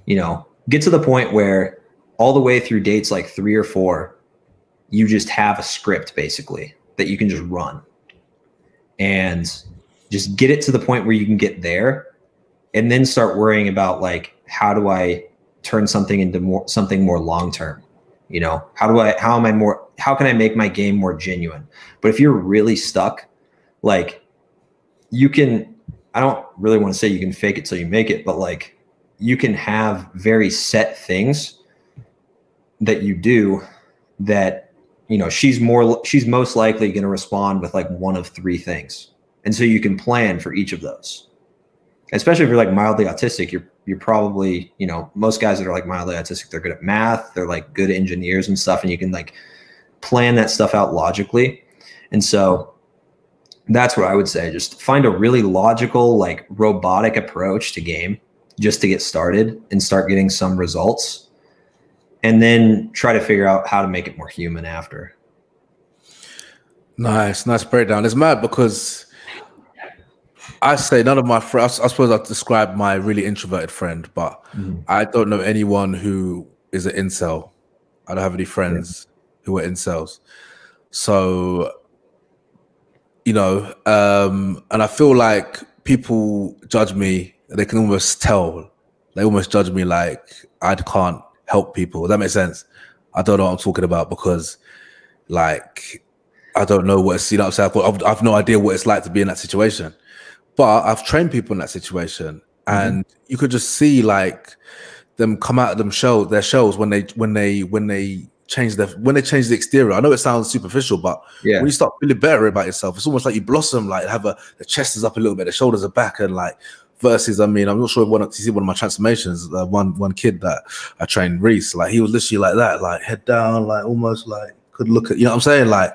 you know, get to the point where all the way through dates, like 3 or 4, you just have a script basically that you can just run and just get it to the point where you can get there, and then start worrying about like, how do I turn something into something more long-term? You know, how can I make my game more genuine? But if you're really stuck, like I don't really want to say you can fake it till you make it, but like you can have very set things that you do that, you know, she's most likely going to respond with like one of 3 things. And so you can plan for each of those, especially if you're like mildly autistic, you're you're probably, you know, most guys that are like mildly autistic, they're good at math, they're like good engineers and stuff, and you can like plan that stuff out logically. And so that's what I would say, just find a really logical, like robotic approach to game just to get started and start getting some results, and then try to figure out how to make it more human after. Nice, nice breakdown. It's mad because I say none of my friends, I suppose I'll describe my really introverted friend, but I don't know anyone who is an incel. I don't have any friends who are incels. So, you know, and I feel like people judge me. They can almost tell. They almost judge me like I can't help people. Does that make sense? I don't know what I'm talking about because, like, I don't know what it's, you know what I'm saying? I've no idea what it's like to be in that situation. But I've trained people in that situation, and you could just see like them come out of their shells when they change the exterior. I know it sounds superficial, but when you start feeling better about yourself, it's almost like you blossom, like have the chest is up a little bit, the shoulders are back, and like versus, I mean, I'm not sure if you see one of my transformations, one kid that I trained, Reese, like he was literally like that, like head down, like almost like could look at, you know what I'm saying? Like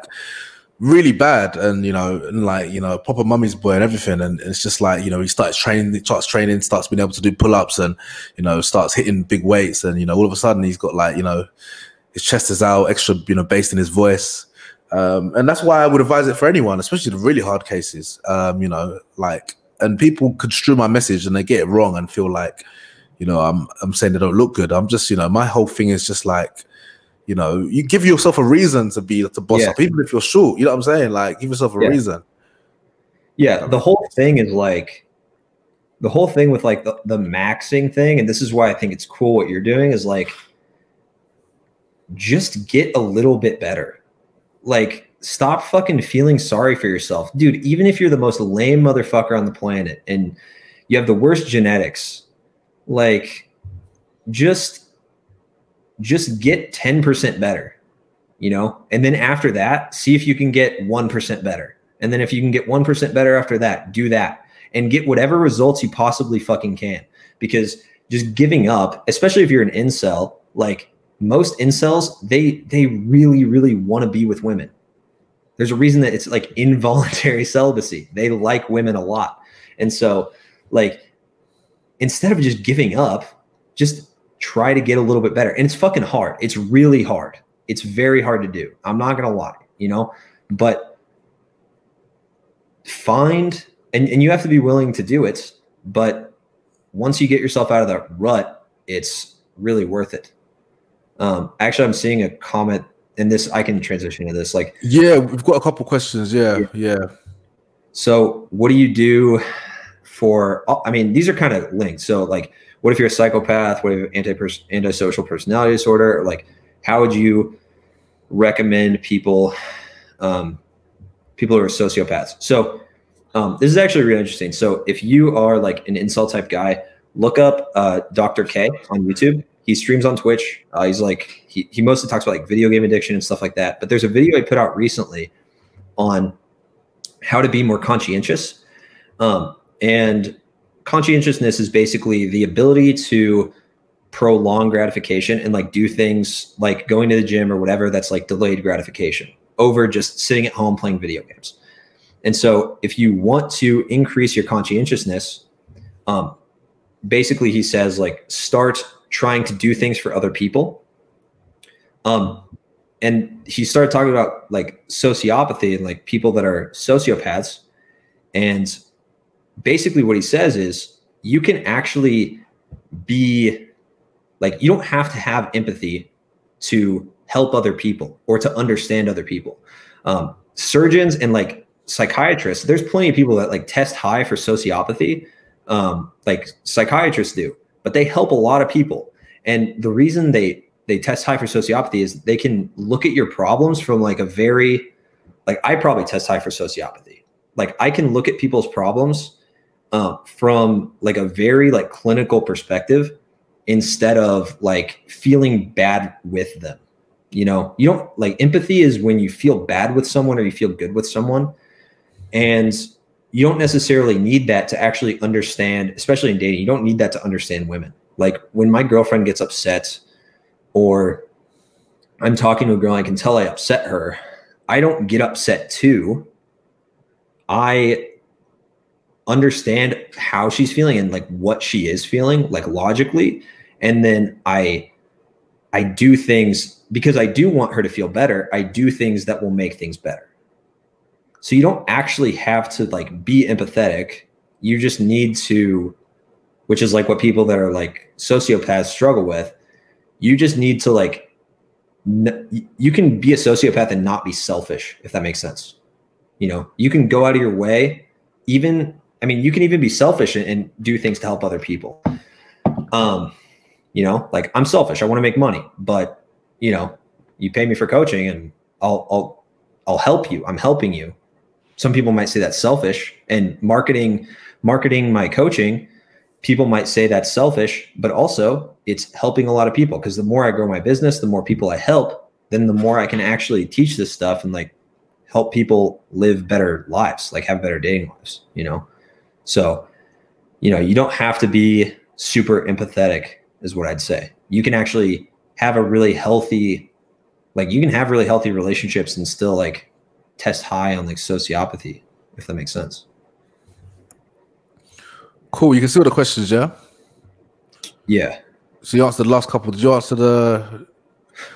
really bad, and you know, and like, you know, proper mummy's boy and everything, and it's just like, you know, he starts training, starts being able to do pull-ups, and you know, starts hitting big weights, and you know, all of a sudden he's got like, you know, his chest is out, extra, you know, bass in his voice, and that's why I would advise it for anyone, especially the really hard cases, you know, like, and people construe my message and they get it wrong and feel like, you know, I'm saying they don't look good. I'm just, you know, my whole thing is just like, you know, you give yourself a reason to boss up, even if you're short. You know what I'm saying? Like, give yourself a reason. Yeah, the whole thing is like, the whole thing with like the maxing thing, and this is why I think it's cool what you're doing, is like, just get a little bit better. Like, stop fucking feeling sorry for yourself. Dude, even if you're the most lame motherfucker on the planet and you have the worst genetics, like, just get 10% better, you know? And then after that, see if you can get 1% better. And then if you can get 1% better after that, do that and get whatever results you possibly fucking can. Because just giving up, especially if you're an incel, like most incels, they really, really want to be with women. There's a reason that it's like involuntary celibacy. They like women a lot. And so like, instead of just giving up, just try to get a little bit better. And it's fucking hard. It's really hard. It's very hard to do. I'm not going to lie, you know, but find, and you have to be willing to do it. But once you get yourself out of that rut, it's really worth it. Actually, I'm seeing a comment in this. I can transition to this. Like, yeah, we've got a couple questions. Yeah. So what do you do for, I mean, these are kind of linked. So like, what if you're a psychopath? What if you have antisocial personality disorder? Like, how would you recommend people who are sociopaths? So this is actually really interesting. So if you are like an insult type guy, look up Dr. K on YouTube. He streams on Twitch. He's like, he mostly talks about like video game addiction and stuff like that. But there's a video he put out recently on how to be more conscientious. And conscientiousness is basically the ability to prolong gratification and like do things like going to the gym or whatever that's like delayed gratification over just sitting at home playing video games. And so if you want to increase your conscientiousness, basically he says like start trying to do things for other people. And he started talking about like sociopathy and like people that are sociopaths, and basically what he says is you can actually be like, you don't have to have empathy to help other people or to understand other people. Surgeons and like psychiatrists, there's plenty of people that like test high for sociopathy. Like psychiatrists do, but they help a lot of people. And the reason they test high for sociopathy is they can look at your problems from like a very, like I probably test high for sociopathy. Like I can look at people's problems from like a very like clinical perspective instead of like feeling bad with them. You know, you don't like empathy is when you feel bad with someone or you feel good with someone, and you don't necessarily need that to actually understand, especially in dating, you don't need that to understand women. Like when my girlfriend gets upset or I'm talking to a girl and I can tell I upset her, I don't get upset too. I understand how she's feeling and like what she is feeling, like logically. And then I do things because I do want her to feel better. I do things that will make things better. So you don't actually have to like be empathetic. You just need to, which is like what people that are like sociopaths struggle with. You just need to like, you can be a sociopath and not be selfish, if that makes sense. You know, you can go out of your way, even, I mean, you can even be selfish and do things to help other people. You know, like I'm selfish, I want to make money, but you know, you pay me for coaching and I'll help you. I'm helping you. Some people might say that's selfish, and marketing my coaching, people might say that's selfish, but also it's helping a lot of people. Cause the more I grow my business, the more people I help, then the more I can actually teach this stuff and like help people live better lives, like have better dating lives, you know? So, you know, you don't have to be super empathetic is what I'd say. You can actually have a really healthy, like you can have really healthy relationships and still like test high on like sociopathy, if that makes sense. Cool. You can see all the questions, yeah? Yeah. So you answered the last couple. Did you answer the...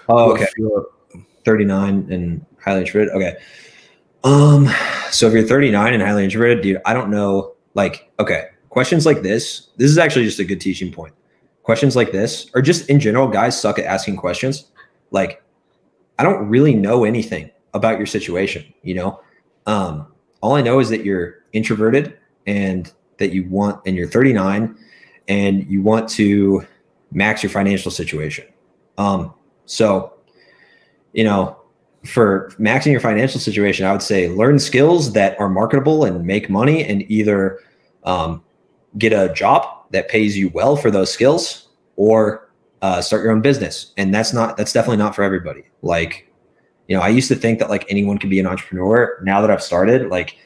Oh, okay. 39 and highly introverted. Okay. So if you're 39 and highly introverted, dude, I don't know. Like, okay. Questions like this. This is actually just a good teaching point. Questions like this, or just in general, guys suck at asking questions. Like, I don't really know anything about your situation, you know? All I know is that you're introverted and that you want, and you're 39 and you want to max your financial situation. So, you know, for maxing your financial situation, I would say learn skills that are marketable and make money, and either get a job that pays you well for those skills, or start your own business. And that's definitely not for everybody. Like, you know, I used to think that like anyone could be an entrepreneur. Now that I've started, like,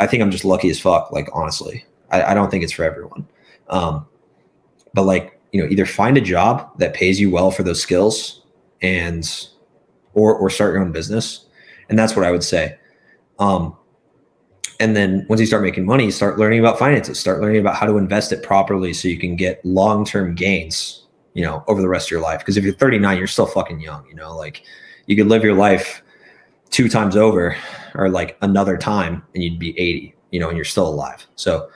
I think I'm just lucky as fuck. Like, honestly, I don't think it's for everyone. But like, you know, either find a job that pays you well for those skills and, or start your own business. And that's what I would say. And then once you start making money, start learning about finances, start learning about how to invest it properly so you can get long-term gains, you know, over the rest of your life. Because if you're 39, you're still fucking young, you know, like you could live your life 2 times over, or like another time, and you'd be 80, you know, and you're still alive. So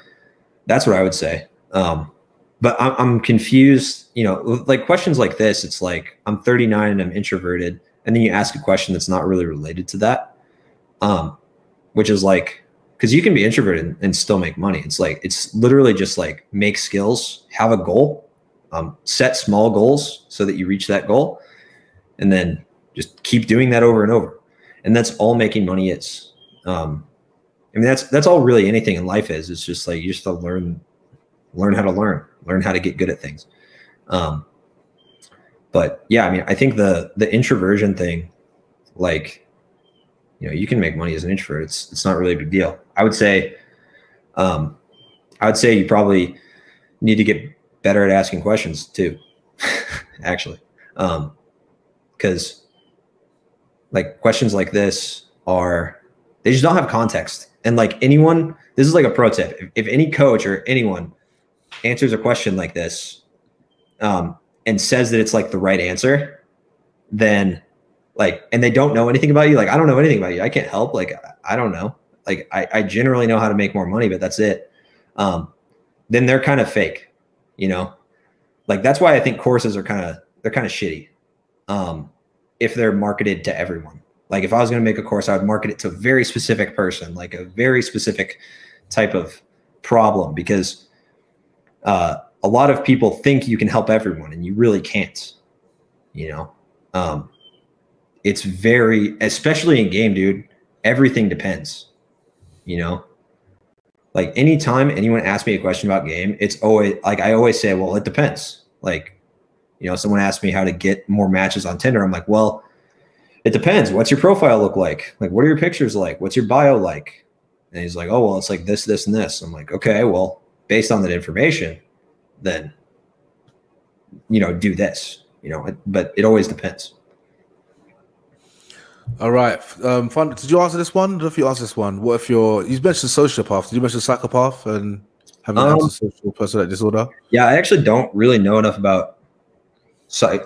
that's what I would say. But I'm confused, you know, like questions like this, it's like, I'm 39 and I'm introverted. And then you ask a question that's not really related to that, which is like, because you can be introverted and still make money. It's like, it's literally just like make skills, have a goal, set small goals so that you reach that goal, and then just keep doing that over and over. And that's all making money is. I mean, that's all really anything in life is. It's just like, you just have to learn how to get good at things. But yeah, I mean, I think the introversion thing, like, you know, you can make money as an introvert. It's not really a big deal. I would say you probably need to get better at asking questions too, actually. Cause like questions like this are, they just don't have context. And like anyone, this is like a pro tip. If any coach or anyone answers a question like this, and says that it's like the right answer, then like, and they don't know anything about you. Like, I don't know anything about you. I can't help. Like, I don't know. Like, I generally know how to make more money, but that's it. Then they're kind of fake, you know? Like, that's why I think courses are they're kind of shitty. If they're marketed to everyone. Like, if I was going to make a course, I would market it to a very specific person, like a very specific type of problem, because a lot of people think you can help everyone and you really can't, you know? It's very, especially in game, dude, everything depends, you know? Like anytime anyone asks me a question about game, it's always like, I always say, well, it depends. Like, you know, someone asked me how to get more matches on Tinder. I'm like, well, it depends. What's your profile look like? Like, what are your pictures like? What's your bio like? And he's like, oh, well, it's like this, this, and this. I'm like, okay, well, based on that information, then, you know, do this, you know, but it always depends. All right. Fun. Did you answer this one? What if you answer this one? What if you mentioned sociopath? Did you mention psychopath and having a social personality disorder? Yeah, I actually don't really know enough about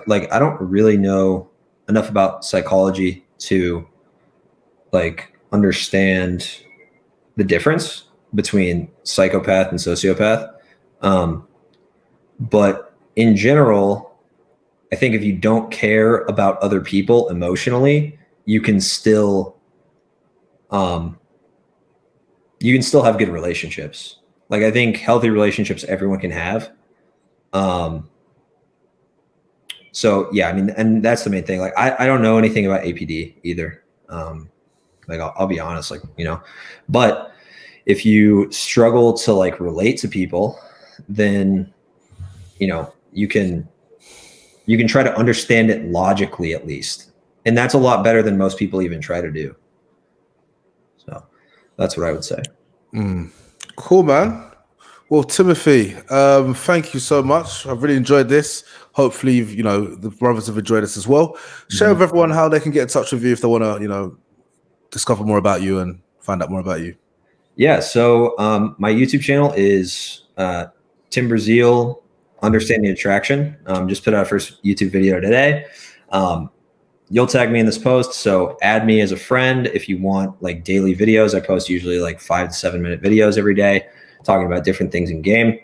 I don't really know enough about psychology to like understand the difference between psychopath and sociopath. But in general, I think if you don't care about other people emotionally, you can still have good relationships. Like I think healthy relationships everyone can have. So yeah, I mean, and that's the main thing. Like I don't know anything about APD either. I'll be honest, like, you know, but if you struggle to like relate to people, then, you know, you can try to understand it logically at least. And that's a lot better than most people even try to do. So that's what I would say. Cool, man. Well, Timothy, thank you so much. I've really enjoyed this. Hopefully, the brothers have enjoyed this as well. Share with everyone how they can get in touch with you if they want to, discover more about you and find out more about you. Yeah. So my YouTube channel is Tim Brazeal Understanding Attraction. Just put out our first YouTube video today. You'll tag me in this post. So add me as a friend if you want like daily videos. I post usually like 5 to 7 minute videos every day talking about different things in game.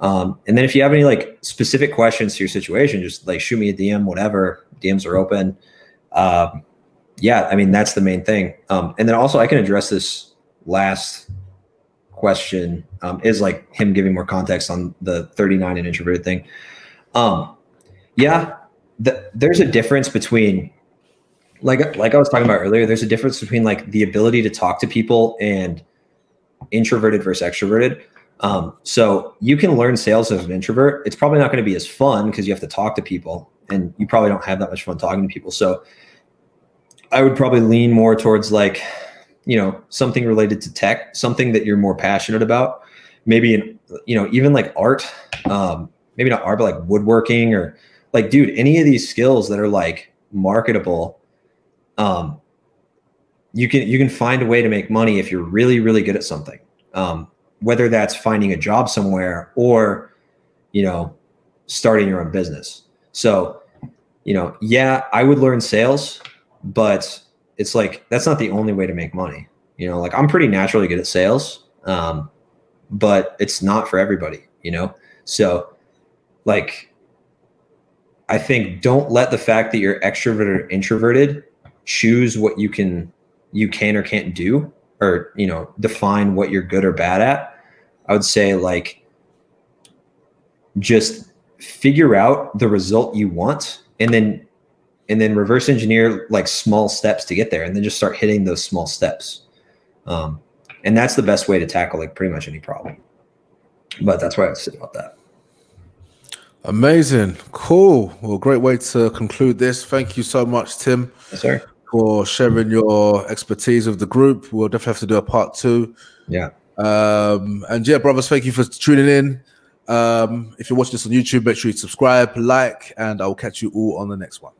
And then if you have any like specific questions to your situation, just like shoot me a DM, whatever. DMs are open. Yeah, I mean, that's the main thing. And then also I can address this last question is like him giving more context on the 39 and introverted thing. There's a difference between like I was talking about earlier, there's a difference between like the ability to talk to people and introverted versus extroverted. So you can learn sales as an introvert. It's probably not going to be as fun because you have to talk to people and you probably don't have that much fun talking to people. So I would probably lean more towards like, something related to tech, something that you're more passionate about, maybe, even like art, maybe not art, but like woodworking or like, dude, any of these skills that are like marketable, you can find a way to make money if you're really, really good at something. Whether that's finding a job somewhere or, starting your own business. So, I would learn sales, but it's like, that's not the only way to make money. I'm pretty naturally good at sales. But it's not for everybody, so like, I think don't let the fact that you're extroverted or introverted choose what you can or can't do, or, define what you're good or bad at. I would say like, just figure out the result you want and then reverse engineer like small steps to get there, and then just start hitting those small steps. And that's the best way to tackle like pretty much any problem. But that's what I would say about that. Amazing. Cool. Well, great way to conclude this. Thank you so much, Tim. Yes, sir. For sharing your expertise with the group. We'll definitely have to do a part 2. Yeah. Brothers, thank you for tuning in. If you're watching this on YouTube, make sure you subscribe, like, and I'll catch you all on the next one.